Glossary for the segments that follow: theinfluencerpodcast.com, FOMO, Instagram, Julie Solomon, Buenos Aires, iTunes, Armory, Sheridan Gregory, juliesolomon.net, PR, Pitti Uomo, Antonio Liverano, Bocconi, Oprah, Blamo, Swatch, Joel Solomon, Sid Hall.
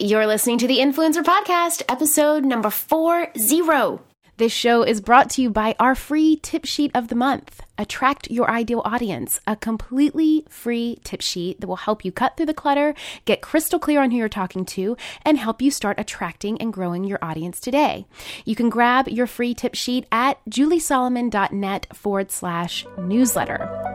You're listening to The Influencer Podcast, episode number 40. This show is brought to you by our free tip sheet of the month. Attract Your Ideal Audience, a completely free tip sheet that will help you cut through the clutter, get crystal clear on who you're talking to, and help you start attracting and growing your audience today. You can grab your free tip sheet at juliesolomon.net/newsletter.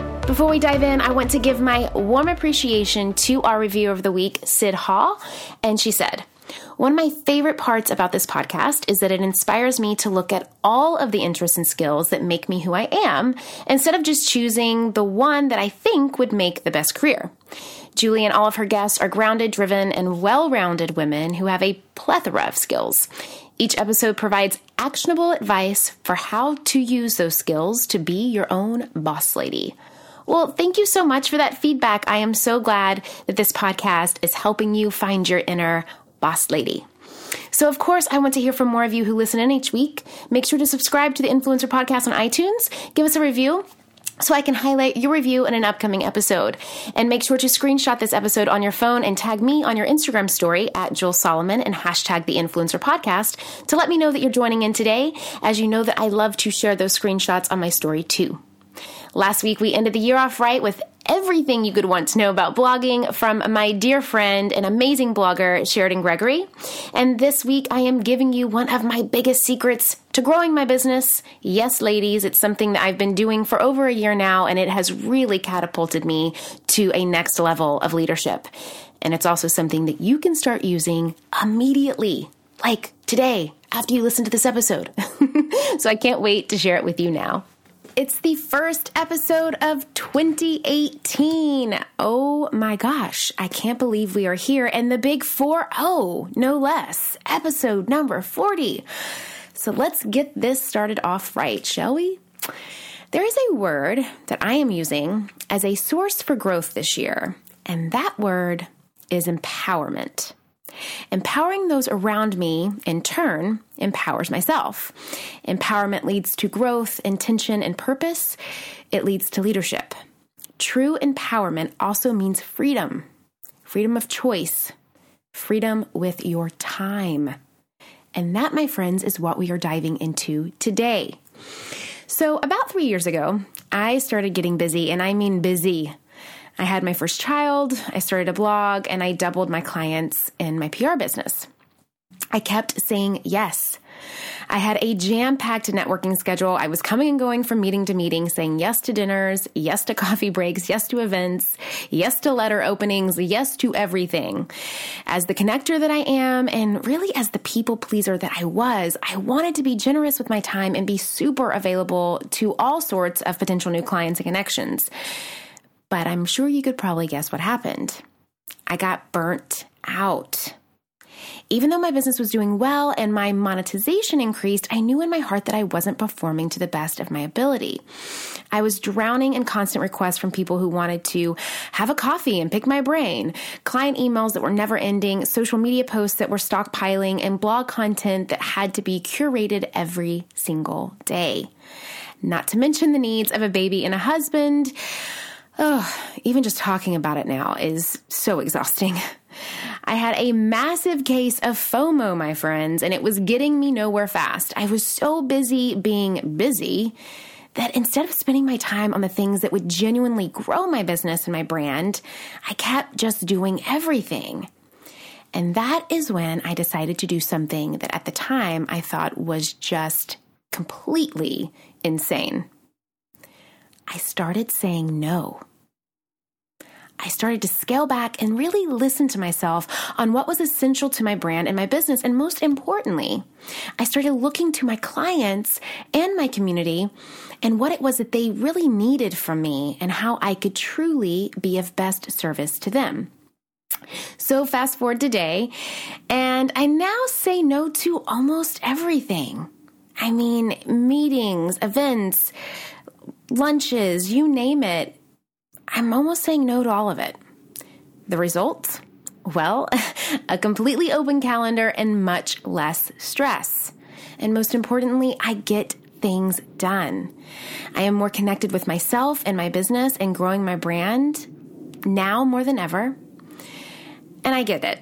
Before we dive in, I want to give my warm appreciation to our reviewer of the week, Sid Hall, and she said, "One of my favorite parts about this podcast is that it inspires me to look at all of the interests and skills that make me who I am, instead of just choosing the one that I think would make the best career. Julie and all of her guests are grounded, driven, and well-rounded women who have a plethora of skills. Each episode provides actionable advice for how to use those skills to be your own boss lady." Well, thank you so much for that feedback. I am so glad that this podcast is helping you find your inner boss lady. So of course, I want to hear from more of you who listen in each week. Make sure to subscribe to the Influencer Podcast on iTunes. Give us a review so I can highlight your review in an upcoming episode. And make sure to screenshot this episode on your phone and tag me on your Instagram story at Joel Solomon and hashtag the Influencer Podcast to let me know that you're joining in today, as you know that I love to share those screenshots on my story too. Last week, we ended the year off right with everything you could want to know about blogging from my dear friend and amazing blogger, Sheridan Gregory. And this week, I am giving you one of my biggest secrets to growing my business. Yes, ladies, it's something that I've been doing for over a year now, and it has really catapulted me to a next level of leadership. And it's also something that you can start using immediately, like today, after you listen to this episode. So I can't wait to share it with you now. It's the first episode of 2018. Oh my gosh, I can't believe we are here in the big 40, no less, episode number 40. So let's get this started off right, shall we? There is a word that I am using as a source for growth this year, and that word is empowerment. Empowering those around me, in turn, empowers myself. Empowerment leads to growth, intention, and purpose. It leads to leadership. True empowerment also means freedom, freedom of choice, freedom with your time. And that, my friends, is what we are diving into today. So about 3 years ago, I started getting busy, and I mean busy. I had my first child, I started a blog, and I doubled my clients in my PR business. I kept saying yes. I had a jam-packed networking schedule. I was coming and going from meeting to meeting, saying yes to dinners, yes to coffee breaks, yes to events, yes to letter openings, yes to everything. As the connector that I am, and really as the people pleaser that I was, I wanted to be generous with my time and be super available to all sorts of potential new clients and connections. But I'm sure you could probably guess what happened. I got burnt out. Even though my business was doing well and my monetization increased, I knew in my heart that I wasn't performing to the best of my ability. I was drowning in constant requests from people who wanted to have a coffee and pick my brain, client emails that were never ending, social media posts that were stockpiling, and blog content that had to be curated every single day. Not to mention the needs of a baby and a husband. Oh, even just talking about it now is so exhausting. I had a massive case of FOMO, my friends, and it was getting me nowhere fast. I was so busy being busy that instead of spending my time on the things that would genuinely grow my business and my brand, I kept just doing everything. And that is when I decided to do something that at the time I thought was just completely insane. I started saying no. I started to scale back and really listen to myself on what was essential to my brand and my business. And most importantly, I started looking to my clients and my community and what it was that they really needed from me and how I could truly be of best service to them. So fast forward today, and I now say no to almost everything. I mean, meetings, events, lunches, you name it. I'm almost saying no to all of it. The result? Well, a completely open calendar and much less stress. And most importantly, I get things done. I am more connected with myself and my business and growing my brand now more than ever. And I get it.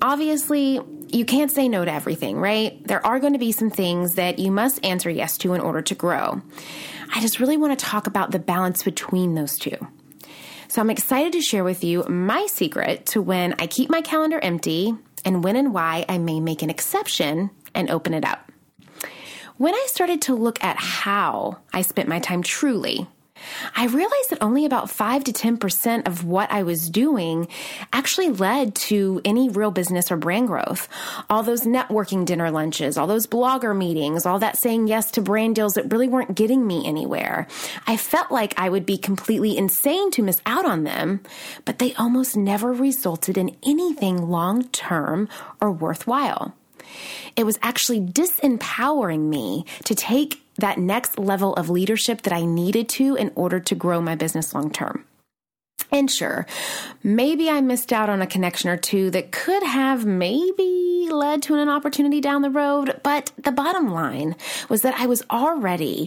Obviously, you can't say no to everything, right? There are going to be some things that you must answer yes to in order to grow. I just really want to talk about the balance between those two. So I'm excited to share with you my secret to when I keep my calendar empty and when and why I may make an exception and open it up. When I started to look at how I spent my time truly, I realized that only about 5 to 10% of what I was doing actually led to any real business or brand growth. All those networking dinner lunches, all those blogger meetings, all that saying yes to brand deals that really weren't getting me anywhere. I felt like I would be completely insane to miss out on them, but they almost never resulted in anything long-term or worthwhile. It was actually disempowering me to take that next level of leadership that I needed to in order to grow my business long-term. And sure, maybe I missed out on a connection or two that could have maybe led to an opportunity down the road. But the bottom line was that I was already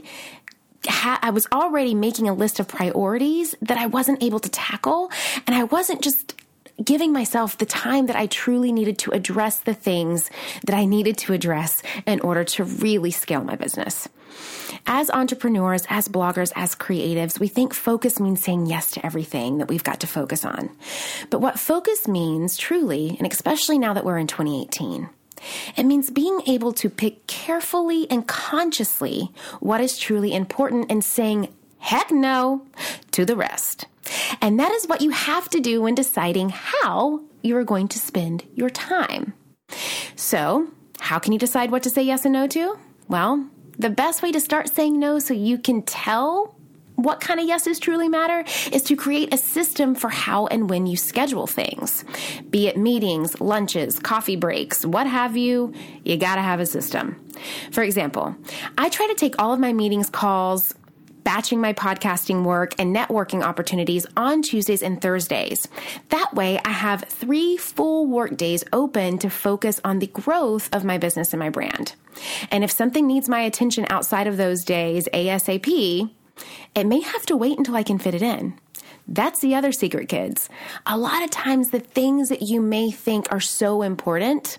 making a list of priorities that I wasn't able to tackle. And I wasn't just giving myself the time that I truly needed to address the things that I needed to address in order to really scale my business. As entrepreneurs, as bloggers, as creatives, we think focus means saying yes to everything that we've got to focus on. But what focus means truly, and especially now that we're in 2018, it means being able to pick carefully and consciously what is truly important and saying heck no to the rest. And that is what you have to do when deciding how you are going to spend your time. So, how can you decide what to say yes and no to? Well, the best way to start saying no so you can tell what kind of yeses truly matter is to create a system for how and when you schedule things. Be it meetings, lunches, coffee breaks, what have you, you gotta have a system. For example, I try to take all of my meetings, calls, batching my podcasting work, and networking opportunities on Tuesdays and Thursdays. That way, I have 3 full work days open to focus on the growth of my business and my brand. And if something needs my attention outside of those days ASAP, it may have to wait until I can fit it in. That's the other secret, kids. A lot of times, the things that you may think are so important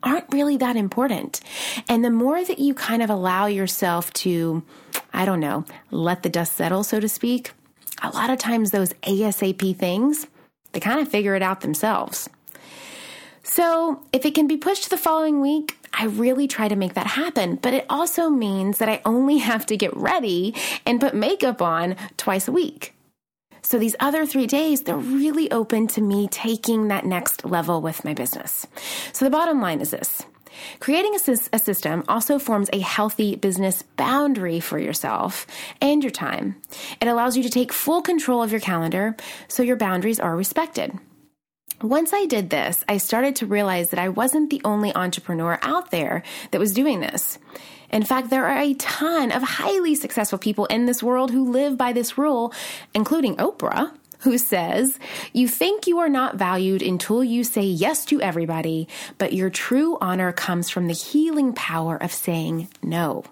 aren't really that important. And the more that you kind of allow yourself to, I don't know, let the dust settle, so to speak, a lot of times those ASAP things, they kind of figure it out themselves. So if it can be pushed to the following week, I really try to make that happen. But it also means that I only have to get ready and put makeup on twice a week. So these other 3 days, they're really open to me taking that next level with my business. So the bottom line is this. Creating a system also forms a healthy business boundary for yourself and your time. It allows you to take full control of your calendar so your boundaries are respected. Once I did this, I started to realize that I wasn't the only entrepreneur out there that was doing this. In fact, there are a ton of highly successful people in this world who live by this rule, including Oprah, who says, "You think you are not valued until you say yes to everybody, but your true honor comes from the healing power of saying no."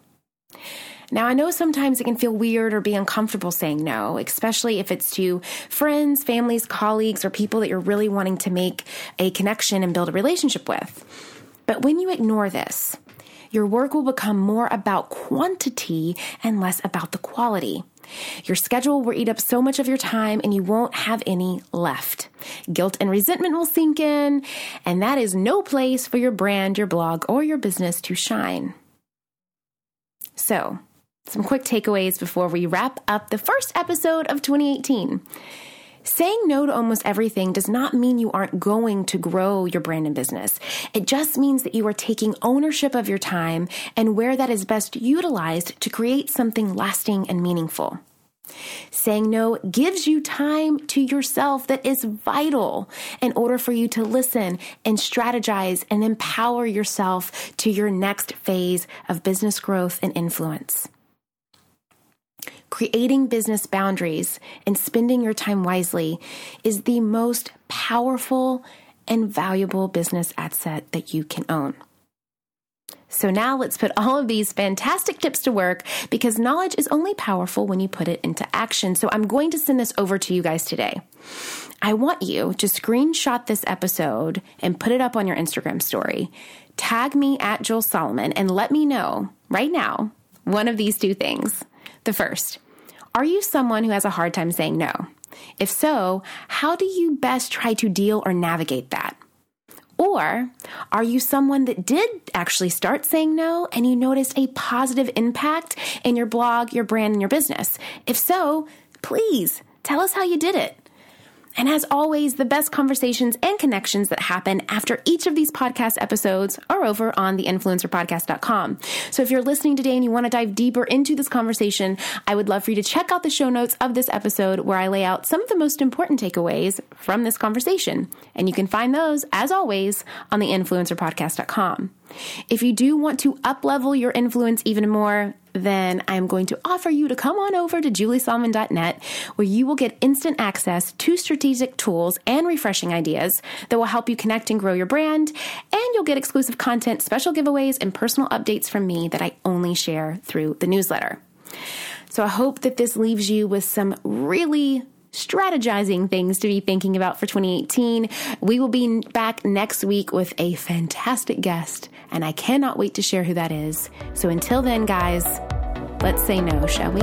Now, I know sometimes it can feel weird or be uncomfortable saying no, especially if it's to friends, families, colleagues, or people that you're really wanting to make a connection and build a relationship with. But when you ignore this, your work will become more about quantity and less about the quality. Your schedule will eat up so much of your time and you won't have any left. Guilt and resentment will sink in, and that is no place for your brand, your blog, or your business to shine. So, some quick takeaways before we wrap up the first episode of 2018. Saying no to almost everything does not mean you aren't going to grow your brand and business. It just means that you are taking ownership of your time and where that is best utilized to create something lasting and meaningful. Saying no gives you time to yourself that is vital in order for you to listen and strategize and empower yourself to your next phase of business growth and influence. Creating business boundaries and spending your time wisely is the most powerful and valuable business asset that you can own. So now let's put all of these fantastic tips to work, because knowledge is only powerful when you put it into action. So I'm going to send this over to you guys today. I want you to screenshot this episode and put it up on your Instagram story. Tag me at Joel Solomon and let me know right now one of these two things. The first, are you someone who has a hard time saying no? If so, how do you best try to deal or navigate that? Or are you someone that did actually start saying no and you noticed a positive impact in your blog, your brand, and your business? If so, please tell us how you did it. And as always, the best conversations and connections that happen after each of these podcast episodes are over on theinfluencerpodcast.com. So if you're listening today and you want to dive deeper into this conversation, I would love for you to check out the show notes of this episode where I lay out some of the most important takeaways from this conversation. And you can find those, as always, on theinfluencerpodcast.com. If you do want to up-level your influence even more, then I'm going to offer you to come on over to juliesolomon.net, where you will get instant access to strategic tools and refreshing ideas that will help you connect and grow your brand. And you'll get exclusive content, special giveaways, and personal updates from me that I only share through the newsletter. So I hope that this leaves you with some really strategizing things to be thinking about for 2018. We will be back next week with a fantastic guest, and I cannot wait to share who that is. So until then, guys, let's say no, shall we?